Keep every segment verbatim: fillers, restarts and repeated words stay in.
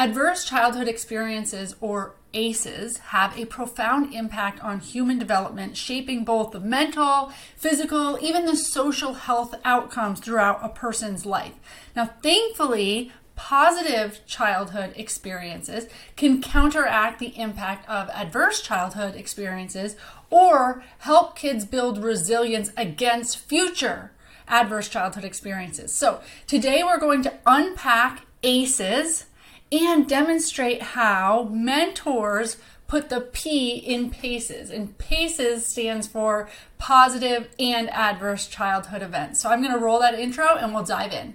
Adverse childhood experiences, or ACEs, have a profound impact on human development, shaping both the mental, physical, even the social health outcomes throughout a person's life. Now, thankfully, positive childhood experiences can counteract the impact of adverse childhood experiences or help kids build resilience against future adverse childhood experiences. So today we're going to unpack ACEs and demonstrate how mentors put the P in PACES. And PACES stands for positive and adverse childhood events. So I'm going to roll that intro and we'll dive in.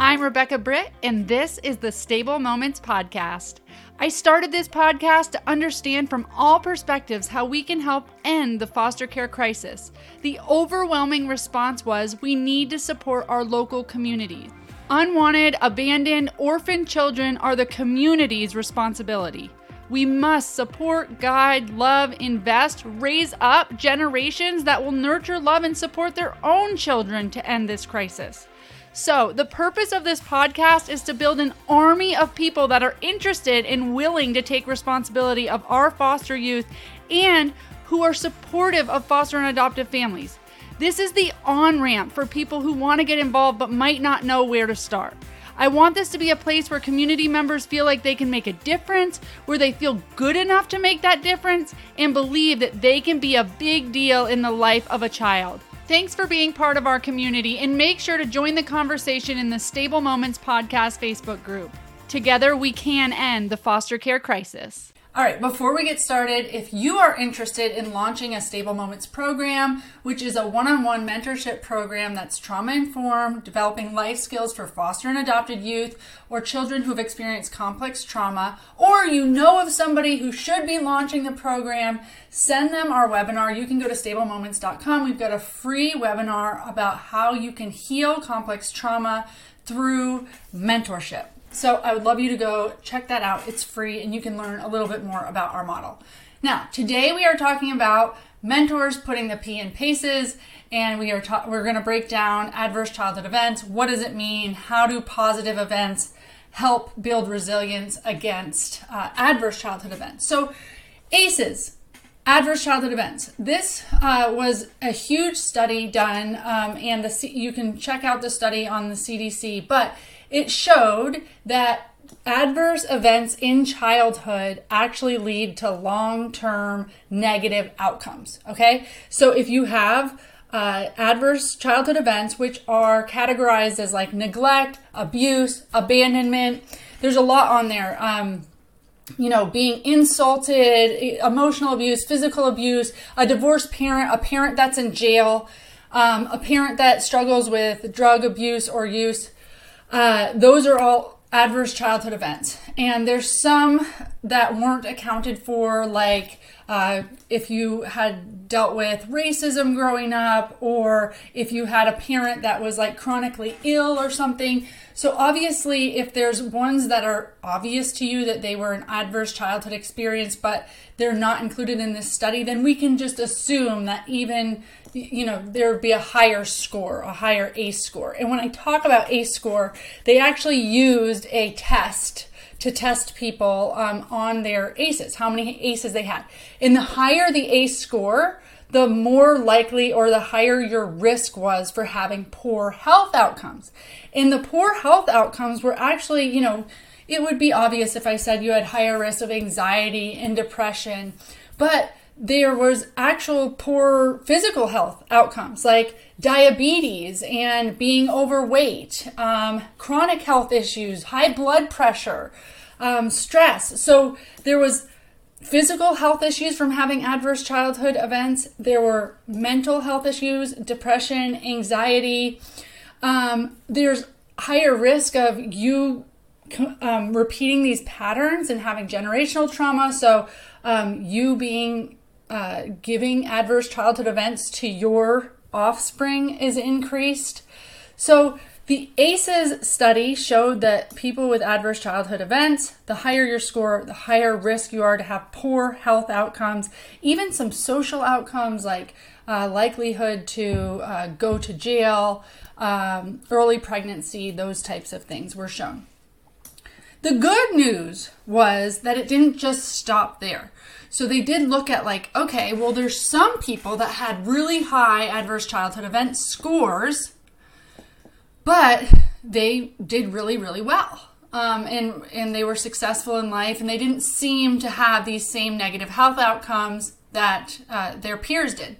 I'm Rebecca Britt, and this is the Stable Moments podcast. I started this podcast to understand from all perspectives how we can help end the foster care crisis. The overwhelming response was we need to support our local communities. Unwanted, abandoned, orphaned children are the community's responsibility. We must support, guide, love, invest, raise up generations that will nurture, love, and support their own children to end this crisis. So, the purpose of this podcast is to build an army of people that are interested and willing to take responsibility of our foster youth and who are supportive of foster and adoptive families. This is the on-ramp for people who want to get involved but might not know where to start. I want this to be a place where community members feel like they can make a difference, where they feel good enough to make that difference, and believe that they can be a big deal in the life of a child. Thanks for being part of our community, and make sure to join the conversation in the Stable Moments Podcast Facebook group. Together, we can end the foster care crisis. All right, before we get started, if you are interested in launching a Stable Moments program, which is a one-on-one mentorship program that's trauma-informed, developing life skills for foster and adopted youth or children who've experienced complex trauma, or you know of somebody who should be launching the program, send them our webinar. You can go to stable moments dot com. We've got a free webinar about how you can heal complex trauma through mentorship. So I would love you to go check that out. It's free and you can learn a little bit more about our model. Now, today we are talking about mentors putting the P in PACES, and we are ta- we're going to break down adverse childhood events. What does it mean? How do positive events help build resilience against uh, adverse childhood events? So ACEs, adverse childhood events. This uh, was a huge study done, um, and the C- you can check out the study on the C D C, but it showed that adverse events in childhood actually lead to long-term negative outcomes, okay? So if you have uh, adverse childhood events, which are categorized as like neglect, abuse, abandonment, there's a lot on there. Um, you know, being insulted, emotional abuse, physical abuse, a divorced parent, a parent that's in jail, um, a parent that struggles with drug abuse or use. Uh, those are all adverse childhood events. And there's some that weren't accounted for, like uh, if you had dealt with racism growing up, or if you had a parent that was like chronically ill or something. So obviously, if there's ones that are obvious to you that they were an adverse childhood experience, but they're not included in this study, then we can just assume that even, you know, there would be a higher score, a higher ACE score. And when I talk about ACE score, they actually used a test to test people um, on their ACEs, how many ACEs they had. And the higher the ACE score, the more likely, or the higher your risk was for having poor health outcomes. And the poor health outcomes were actually, you know, it would be obvious if I said you had higher risk of anxiety and depression, but there was actual poor physical health outcomes like diabetes and being overweight, um, chronic health issues, high blood pressure, um, stress. So there was physical health issues from having adverse childhood events. There were mental health issues, depression, anxiety. Um, there's higher risk of you um, repeating these patterns and having generational trauma. So um, you being Uh, giving adverse childhood events to your offspring is increased. So the ACEs study showed that people with adverse childhood events, the higher your score, the higher risk you are to have poor health outcomes, even some social outcomes like uh, likelihood to uh, go to jail, um, early pregnancy, those types of things were shown. The good news was that it didn't just stop there. So they did look at like, okay, well, there's some people that had really high adverse childhood event scores, but they did really, really well. Um, and, and they were successful in life, and they didn't seem to have these same negative health outcomes that uh, their peers did.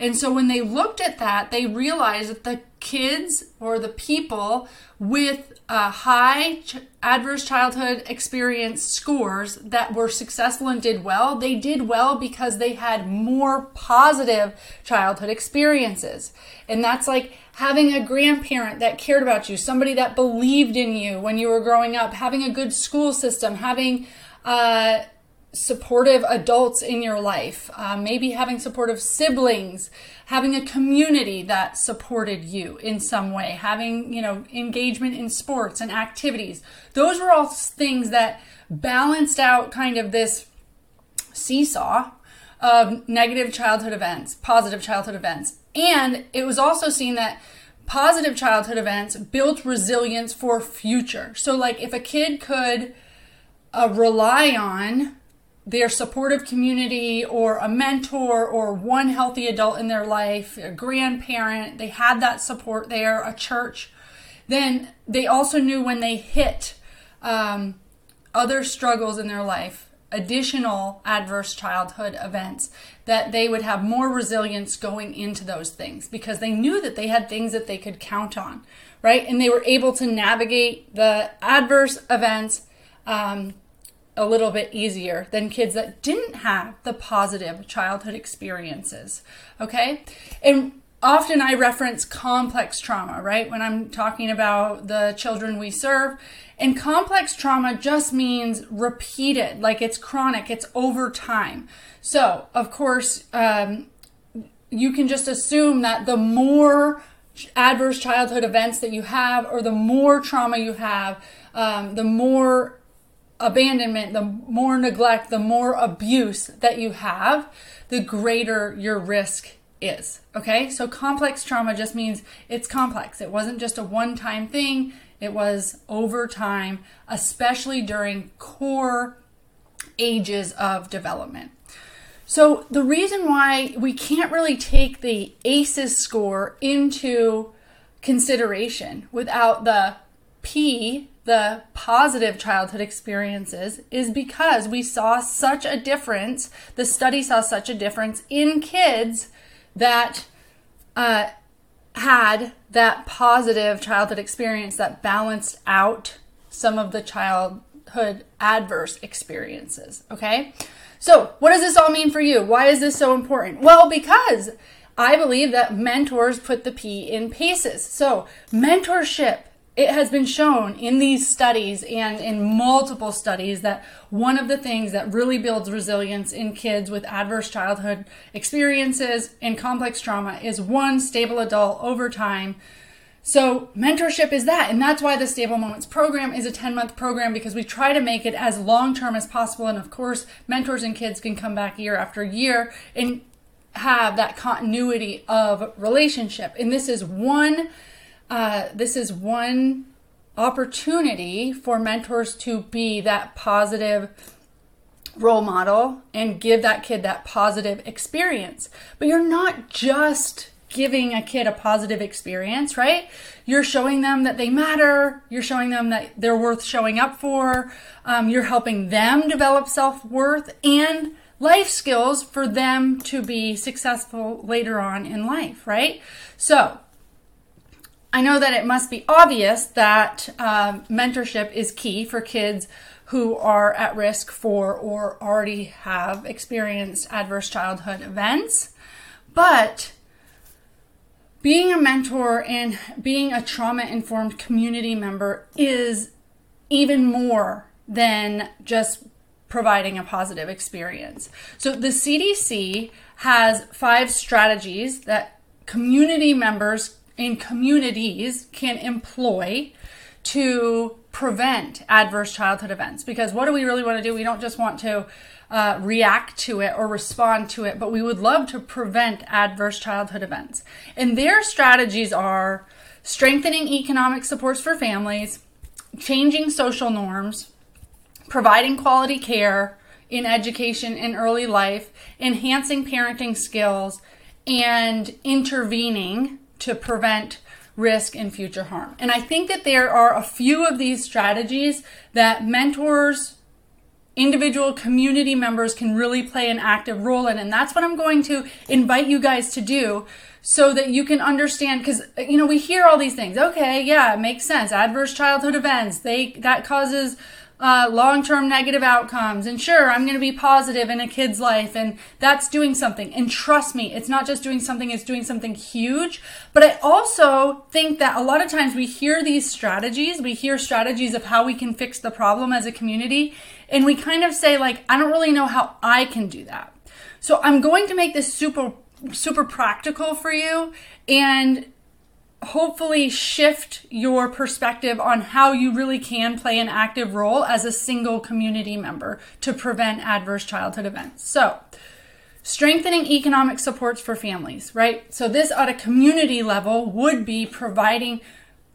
And so when they looked at that, they realized that the kids or the people with uh, high ch- adverse childhood experience scores that were successful and did well, they did well because they had more positive childhood experiences. And that's like having a grandparent that cared about you, somebody that believed in you when you were growing up, having a good school system, having uh supportive adults in your life, uh, maybe having supportive siblings, having a community that supported you in some way, having, you know, engagement in sports and activities. Those were all things that balanced out kind of this seesaw of negative childhood events, positive childhood events. And it was also seen that positive childhood events built resilience for future. So like if a kid could uh, rely on their supportive community or a mentor or one healthy adult in their life, a grandparent, they had that support there, a church, then they also knew when they hit um, other struggles in their life, additional adverse childhood events, that they would have more resilience going into those things because they knew that they had things that they could count on, right? And they were able to navigate the adverse events um, a little bit easier than kids that didn't have the positive childhood experiences, okay? And often I reference complex trauma, right? When I'm talking about the children we serve, and complex trauma just means repeated, like it's chronic, it's over time. So, of course, um, you can just assume that the more adverse childhood events that you have, or the more trauma you have, um, the more abandonment, the more neglect, the more abuse that you have, the greater your risk is. Okay, so complex trauma just means it's complex. It wasn't just a one-time thing. It was over time, especially during core ages of development. So the reason why we can't really take the ACEs score into consideration without the P, the positive childhood experiences, is because we saw such a difference, the study saw such a difference in kids that uh, had that positive childhood experience that balanced out some of the childhood adverse experiences, okay? So what does this all mean for you? Why is this so important? Well, because I believe that mentors put the P in PACES. So mentorship, it has been shown in these studies and in multiple studies that one of the things that really builds resilience in kids with adverse childhood experiences and complex trauma is one stable adult over time. So mentorship is that, and that's why the Stable Moments program is a ten-month program, because we try to make it as long-term as possible. And of course, mentors and kids can come back year after year and have that continuity of relationship. And this is one Uh, this is one opportunity for mentors to be that positive role model and give that kid that positive experience. But you're not just giving a kid a positive experience, right? You're showing them that they matter. You're showing them that they're worth showing up for. Um, you're helping them develop self-worth and life skills for them to be successful later on in life, right? So I know that it must be obvious that um, mentorship is key for kids who are at risk for or already have experienced adverse childhood events, but being a mentor and being a trauma-informed community member is even more than just providing a positive experience. So the C D C has five strategies that community members in communities can employ to prevent adverse childhood events. Because what do we really want to do? We don't just want to uh, react to it or respond to it, but we would love to prevent adverse childhood events. And their strategies are strengthening economic supports for families, changing social norms, providing quality care in education and early life, enhancing parenting skills, and intervening to prevent risk and future harm. And I think that there are a few of these strategies that mentors, individual community members can really play an active role in. And that's what I'm going to invite you guys to do so that you can understand, because, you know, we hear all these things. Okay, yeah, it makes sense. Adverse childhood events, they that causes uh, long-term negative outcomes. And sure, I'm going to be positive in a kid's life, and that's doing something. And trust me, it's not just doing something, it's doing something huge. But I also think that a lot of times we hear these strategies, we hear strategies of how we can fix the problem as a community, and we kind of say, like, I don't really know how I can do that. So I'm going to make this super, super practical for you and hopefully shift your perspective on how you really can play an active role as a single community member to prevent adverse childhood events. So strengthening economic supports for families, right? So this at a community level would be providing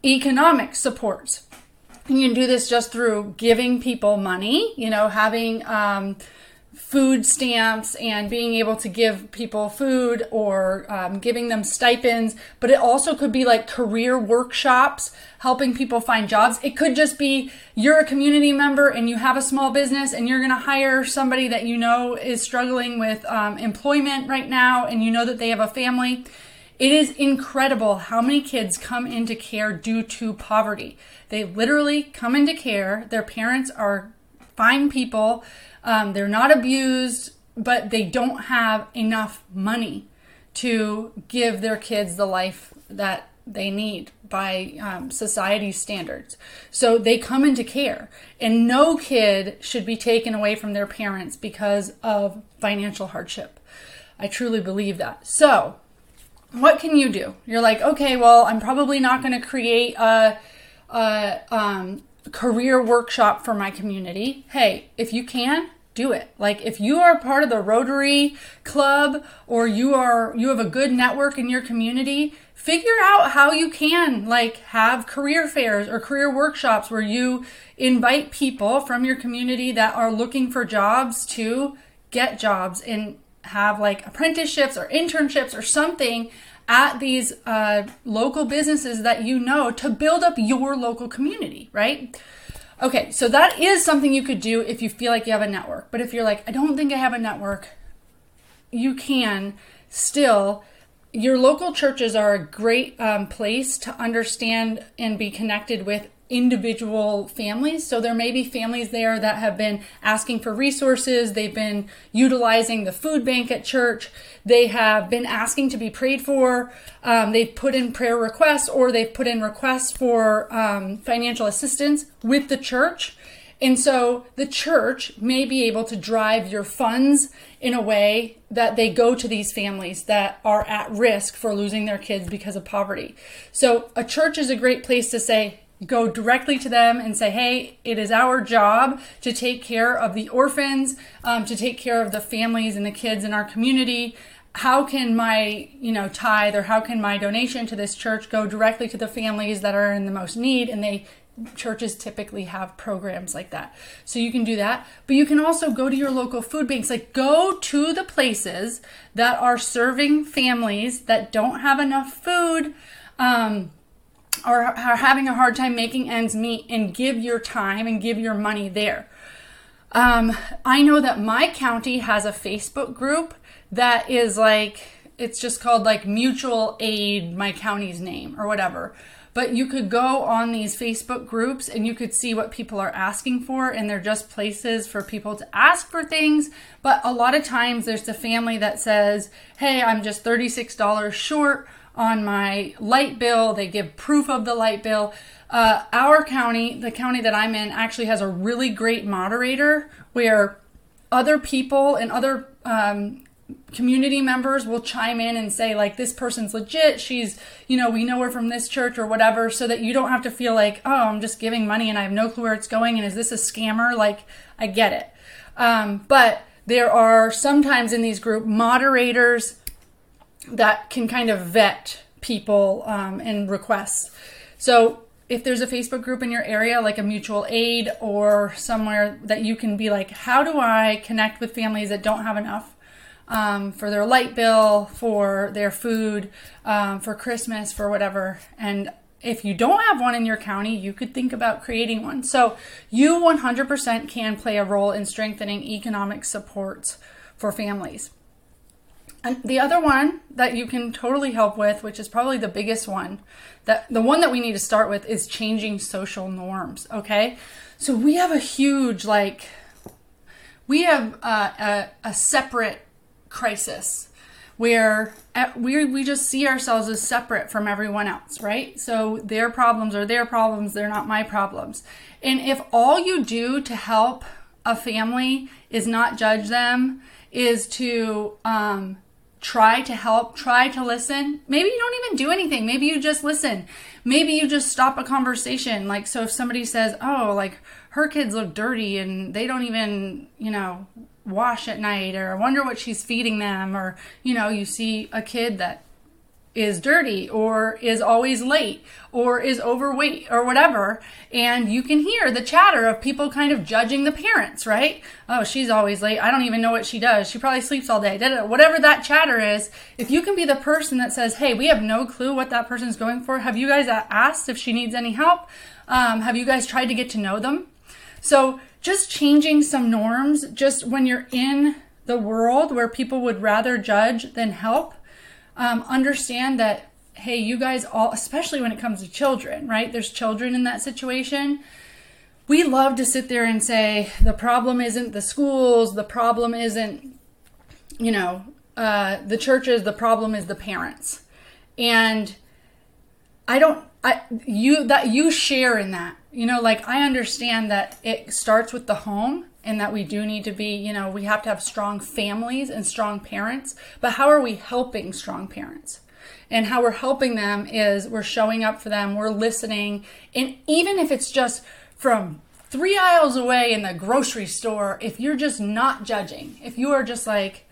economic supports. You can do this just through giving people money, you know, having um, food stamps and being able to give people food, or um, giving them stipends. But it also could be like career workshops, helping people find jobs. It could just be you're a community member and you have a small business and you're going to hire somebody that you know is struggling with um, employment right now, and you know that they have a family. It is incredible how many kids come into care due to poverty. They literally come into care. Their parents are fine people. Um, they're not abused, but they don't have enough money to give their kids the life that they need by um, society's standards. So they come into care, and no kid should be taken away from their parents because of financial hardship. I truly believe that. So what can you do? You're like, okay, well, I'm probably not going to create a, a um, career workshop for my community. Hey, if you can, do it. Like, if you are part of the Rotary Club, or you are you have a good network in your community, figure out how you can, like, have career fairs or career workshops where you invite people from your community that are looking for jobs to get jobs, and have like apprenticeships or internships or something at these uh, local businesses that you know, to build up your local community, right? Okay, so that is something you could do if you feel like you have a network. But if you're like, I don't think I have a network, you can still. Your local churches are a great um, place to understand and be connected with individual families. So there may be families there that have been asking for resources. They've been utilizing the food bank at church. They have been asking to be prayed for. Um, they've put in prayer requests, or they've put in requests for um, financial assistance with the church. And so the church may be able to drive your funds in a way that they go to these families that are at risk for losing their kids because of poverty. So a church is a great place to say, go directly to them and say, hey, it is our job to take care of the orphans, um, to take care of the families and the kids in our community. How can my, you know, tithe, or how can my donation to this church go directly to the families that are in the most need? And they churches typically have programs like that. So you can do that. But you can also go to your local food banks. Like, go to the places that are serving families that don't have enough food, um, or are having a hard time making ends meet, and give your time and give your money there. Um, I know that my county has a Facebook group that is like, it's just called like Mutual Aid, my county's name or whatever. But you could go on these Facebook groups and you could see what people are asking for, and they're just places for people to ask for things. But a lot of times there's the family that says, hey, I'm just thirty-six dollars short on my light bill. They give proof of the light bill. Uh, our county, the county that I'm in, actually has a really great moderator where other people and other um community members will chime in and say, like, this person's legit, she's, you know, we know her from this church or whatever, so that you don't have to feel like, oh, I'm just giving money and I have no clue where it's going, and is this a scammer? Like, I get it. Um, but there are sometimes in these group moderators that can kind of vet people um, and requests. So if there's a Facebook group in your area, like a mutual aid or somewhere that you can be like, how do I connect with families that don't have enough um, for their light bill, for their food, um, for Christmas, for whatever. And if you don't have one in your county, you could think about creating one. So you one hundred percent can play a role in strengthening economic supports for families. And the other one that you can totally help with, which is probably the biggest one, that the one that we need to start with, is changing social norms, okay? So we have a huge, like, we have a, a, a separate crisis where we we just see ourselves as separate from everyone else, right? So their problems are their problems, they're not my problems. And if all you do to help a family is not judge them, is to... um, try to help, try to listen. Maybe you don't even do anything. Maybe you just listen. Maybe you just stop a conversation. Like, so if somebody says, oh, like her kids look dirty and they don't even, you know, wash at night, or I wonder what she's feeding them. Or, you know, you see a kid that is dirty or is always late or is overweight or whatever. And you can hear the chatter of people kind of judging the parents, right? Oh, she's always late. I don't even know what she does. She probably sleeps all day. Whatever that chatter is, if you can be the person that says, hey, we have no clue what that person's going for. Have you guys asked if she needs any help? Um, have you guys tried to get to know them? So just changing some norms, just when you're in the world where people would rather judge than help, Um, understand that, hey, you guys all, especially when it comes to children, right? There's children in that situation. We love to sit there and say, the problem isn't the schools, the problem isn't, you know, uh, the churches, the problem is the parents. And I don't, I, you, that you share in that, you know, like I understand that it starts with the home. And that we do need to be, you know, we have to have strong families and strong parents, but how are we helping strong parents? And how we're helping them is we're showing up for them, we're listening. And even if it's just from three aisles away in the grocery store, if you're just not judging, if you are just like,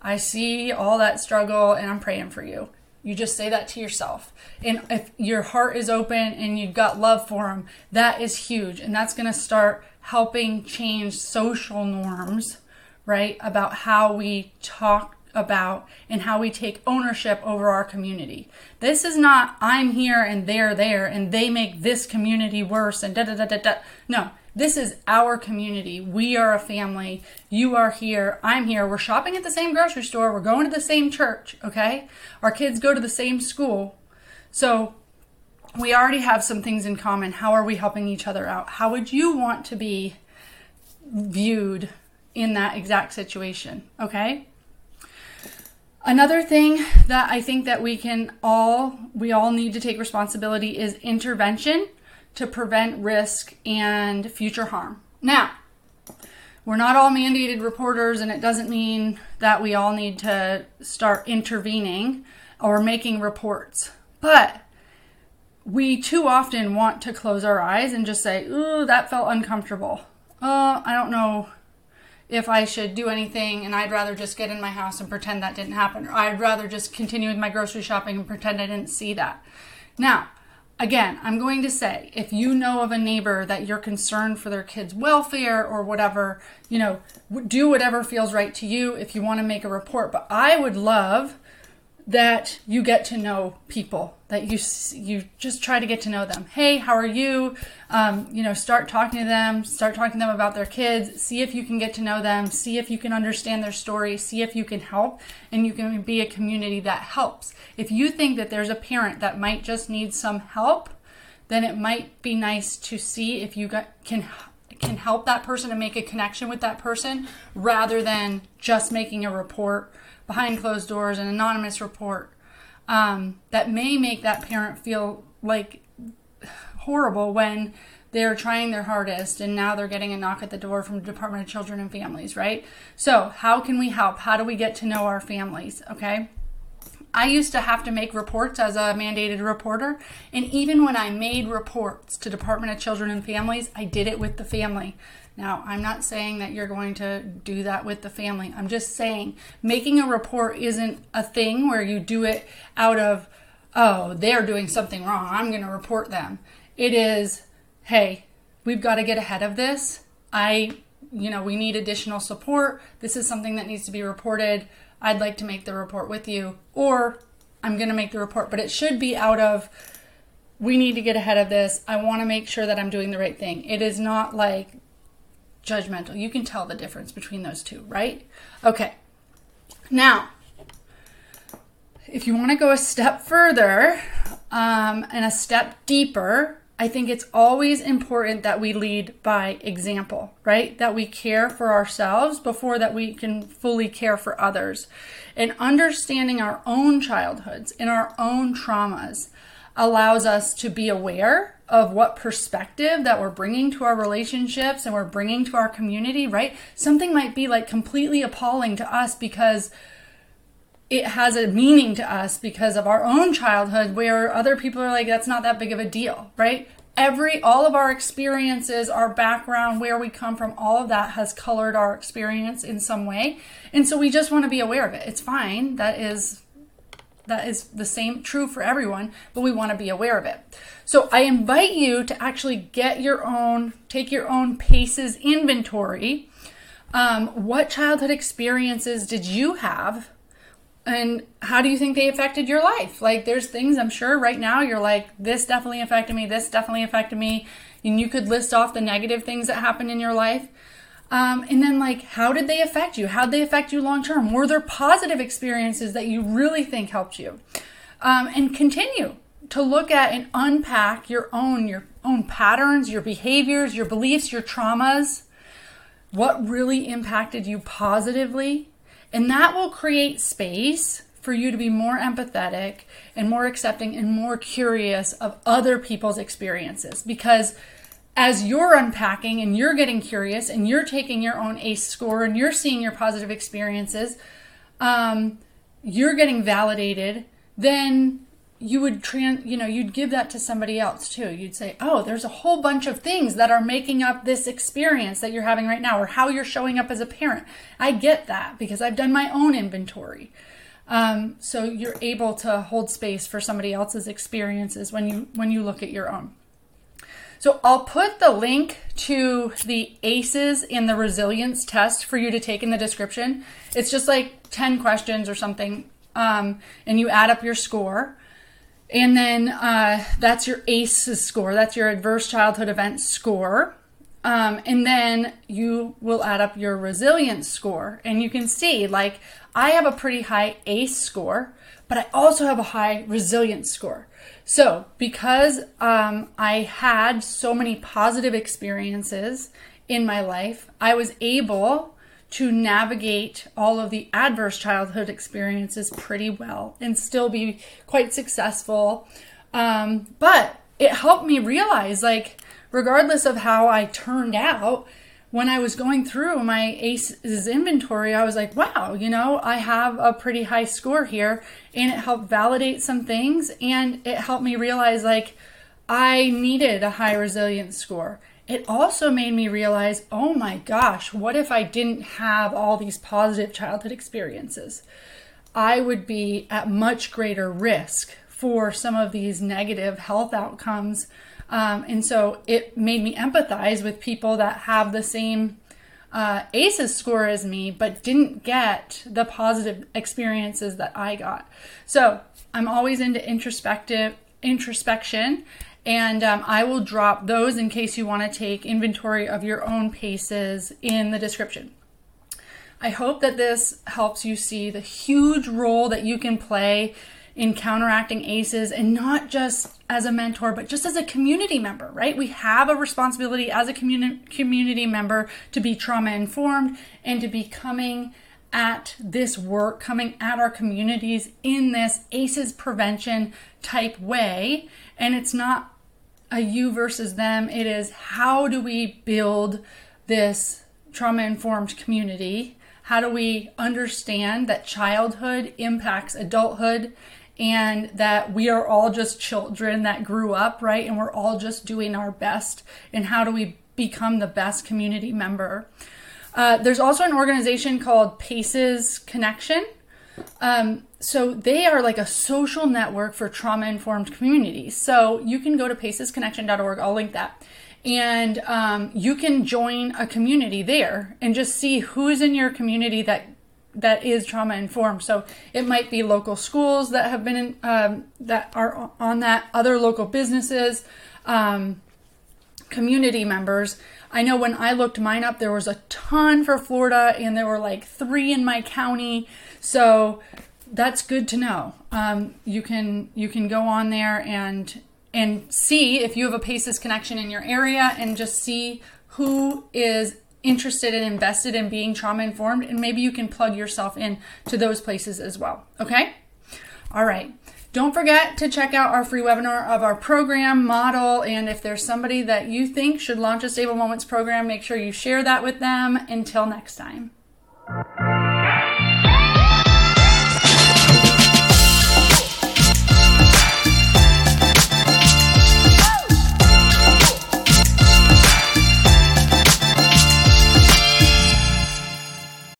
I see all that struggle and I'm praying for you. You just say that to yourself. And if your heart is open and you've got love for them, that is huge. And that's gonna start helping change social norms, right? About how we talk about and how we take ownership over our community. This is not I'm here and they're there and they make this community worse and da da da da da. No, this is our community. We are a family. You are here. I'm here. We're shopping at the same grocery store. We're going to the same church, okay? Our kids go to the same school. So we already have some things in common. How are we helping each other out? How would you want to be viewed in that exact situation? Okay. Another thing that I think that we can all, we all need to take responsibility is intervention to prevent risk and future harm. Now, we're not all mandated reporters, and it doesn't mean that we all need to start intervening or making reports, but we too often want to close our eyes and just say, ooh, that felt uncomfortable. Uh, I don't know if I should do anything, and I'd rather just get in my house and pretend that didn't happen. Or I'd rather just continue with my grocery shopping and pretend I didn't see that. Now, again, I'm going to say, if you know of a neighbor that you're concerned for their kids' welfare or whatever, you know, do whatever feels right to you if you want to make a report. But I would love that you get to know people, that you you just try to get to know them. Hey, how are you? Um, you know, start talking to them, start talking to them about their kids, see if you can get to know them, see if you can understand their story, see if you can help, and you can be a community that helps. If you think that there's a parent that might just need some help, then it might be nice to see if you got, can can help that person and make a connection with that person rather than just making a report behind closed doors, an anonymous report um, that may make that parent feel like horrible when they're trying their hardest and now they're getting a knock at the door from the Department of Children and Families, right? So how can we help? How do we get to know our families, okay? I used to have to make reports as a mandated reporter, and even when I made reports to Department of Children and Families, I did it with the family. Now, I'm not saying that you're going to do that with the family. I'm just saying making a report isn't a thing where you do it out of, oh, they're doing something wrong, I'm going to report them. It is, hey, we've got to get ahead of this. I, you know, we need additional support. This is something that needs to be reported. I'd like to make the report with you, or I'm going to make the report, but it should be out of, we need to get ahead of this. I want to make sure that I'm doing the right thing. It is not like judgmental. You can tell the difference between those two, right? Okay. Now, if you want to go a step further, um, and a step deeper, I think it's always important that we lead by example, right? That we care for ourselves before that we can fully care for others. And understanding our own childhoods and our own traumas allows us to be aware of what perspective that we're bringing to our relationships and we're bringing to our community, right? Something might be like completely appalling to us because it has a meaning to us because of our own childhood, where other people are like, that's not that big of a deal, right? Every, all of our experiences, our background, where we come from, all of that has colored our experience in some way. And so we just want to be aware of it. It's fine. That is, that is the same, true for everyone, but we want to be aware of it. So I invite you to actually get your own, take your own PACES inventory. Um, what childhood experiences did you have? And how do you think they affected your life? Like, there's things I'm sure right now you're like, this definitely affected me, this definitely affected me. And you could list off the negative things that happened in your life. Um, and then like, how did they affect you? How'd they affect you long-term? Were there positive experiences that you really think helped you? Um, and continue to look at and unpack your own, your own patterns, your behaviors, your beliefs, your traumas. What really impacted you positively? And that will create space for you to be more empathetic and more accepting and more curious of other people's experiences. Because as you're unpacking and you're getting curious and you're taking your own ACE score and you're seeing your positive experiences, um, you're getting validated, then you would, trans, you know, you'd give that to somebody else too. You'd say, oh, there's a whole bunch of things that are making up this experience that you're having right now, or how you're showing up as a parent. I get that because I've done my own inventory. Um, so you're able to hold space for somebody else's experiences when you, when you look at your own. So I'll put the link to the ACEs in the resilience test for you to take in the description. It's just like ten questions or something. Um, and you add up your score. And then uh, that's your ACEs score. That's your adverse childhood event score. Um, and then you will add up your resilience score. And you can see, like, I have a pretty high ACE score, but I also have a high resilience score. So because um, I had so many positive experiences in my life, I was able to navigate all of the adverse childhood experiences pretty well and still be quite successful. Um, but it helped me realize, like, regardless of how I turned out, when I was going through my ACEs inventory, I was like, wow, you know, I have a pretty high score here, and it helped validate some things. And it helped me realize, like, I needed a high resilience score. It also made me realize, oh my gosh, what if I didn't have all these positive childhood experiences? I would be at much greater risk for some of these negative health outcomes. Um, and so it made me empathize with people that have the same uh, ACEs score as me, but didn't get the positive experiences that I got. So I'm always into introspective introspection. And um, I will drop those in case you want to take inventory of your own PACES in the description. I hope that this helps you see the huge role that you can play in counteracting ACEs, and not just as a mentor, but just as a community member, right? We have a responsibility as a communi- community member to be trauma-informed and to be coming at this work, coming at our communities in this ACEs prevention type way. And it's not a you versus them. It is, how do we build this trauma-informed community? How do we understand that childhood impacts adulthood, and that we are all just children that grew up, right? And we're all just doing our best. And how do we become the best community member? Uh, there's also an organization called PACES Connection. Um, so they are like a social network for trauma-informed communities. So you can go to paces connection dot org. I'll link that. And um, you can join a community there and just see who's in your community that that is trauma-informed. So it might be local schools that have been in, um, that are on that, other local businesses, um, community members. I know when I looked mine up, there was a ton for Florida, and there were like three in my county. So that's good to know. Um, you can you can go on there and and see if you have a PACES connection in your area, and just see who is interested and invested in being trauma-informed, and maybe you can plug yourself in to those places as well, okay? All right. Don't forget to check out our free webinar of our program model, and if there's somebody that you think should launch a Stable Moments program, make sure you share that with them. Until next time.